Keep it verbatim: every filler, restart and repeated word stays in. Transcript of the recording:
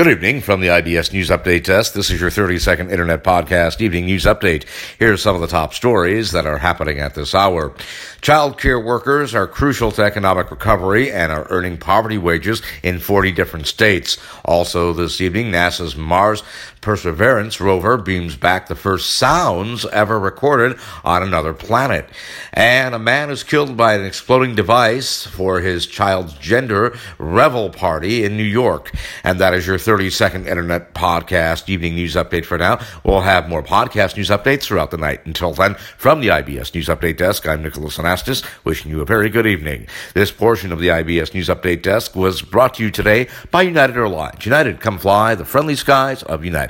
Good evening from the I B S News Update desk. This is your thirty-second Internet Podcast Evening News Update. Here are some of the top stories that are happening at this hour. Child care workers are crucial to economic recovery and are earning poverty wages in forty different states. Also this evening, NASA's Mars Perseverance rover beams back the first sounds ever recorded on another planet. And a man is killed by an exploding device for his child's gender revel party in New York. And that is your thirty-second Internet Podcast Evening News Update for now. We'll have more podcast news updates throughout the night. Until then, from the I B S News Update desk, I'm Nicholas Anastas, wishing you a very good evening. This portion of the I B S News Update desk was brought to you today by United Airlines. United, come fly the friendly skies of United.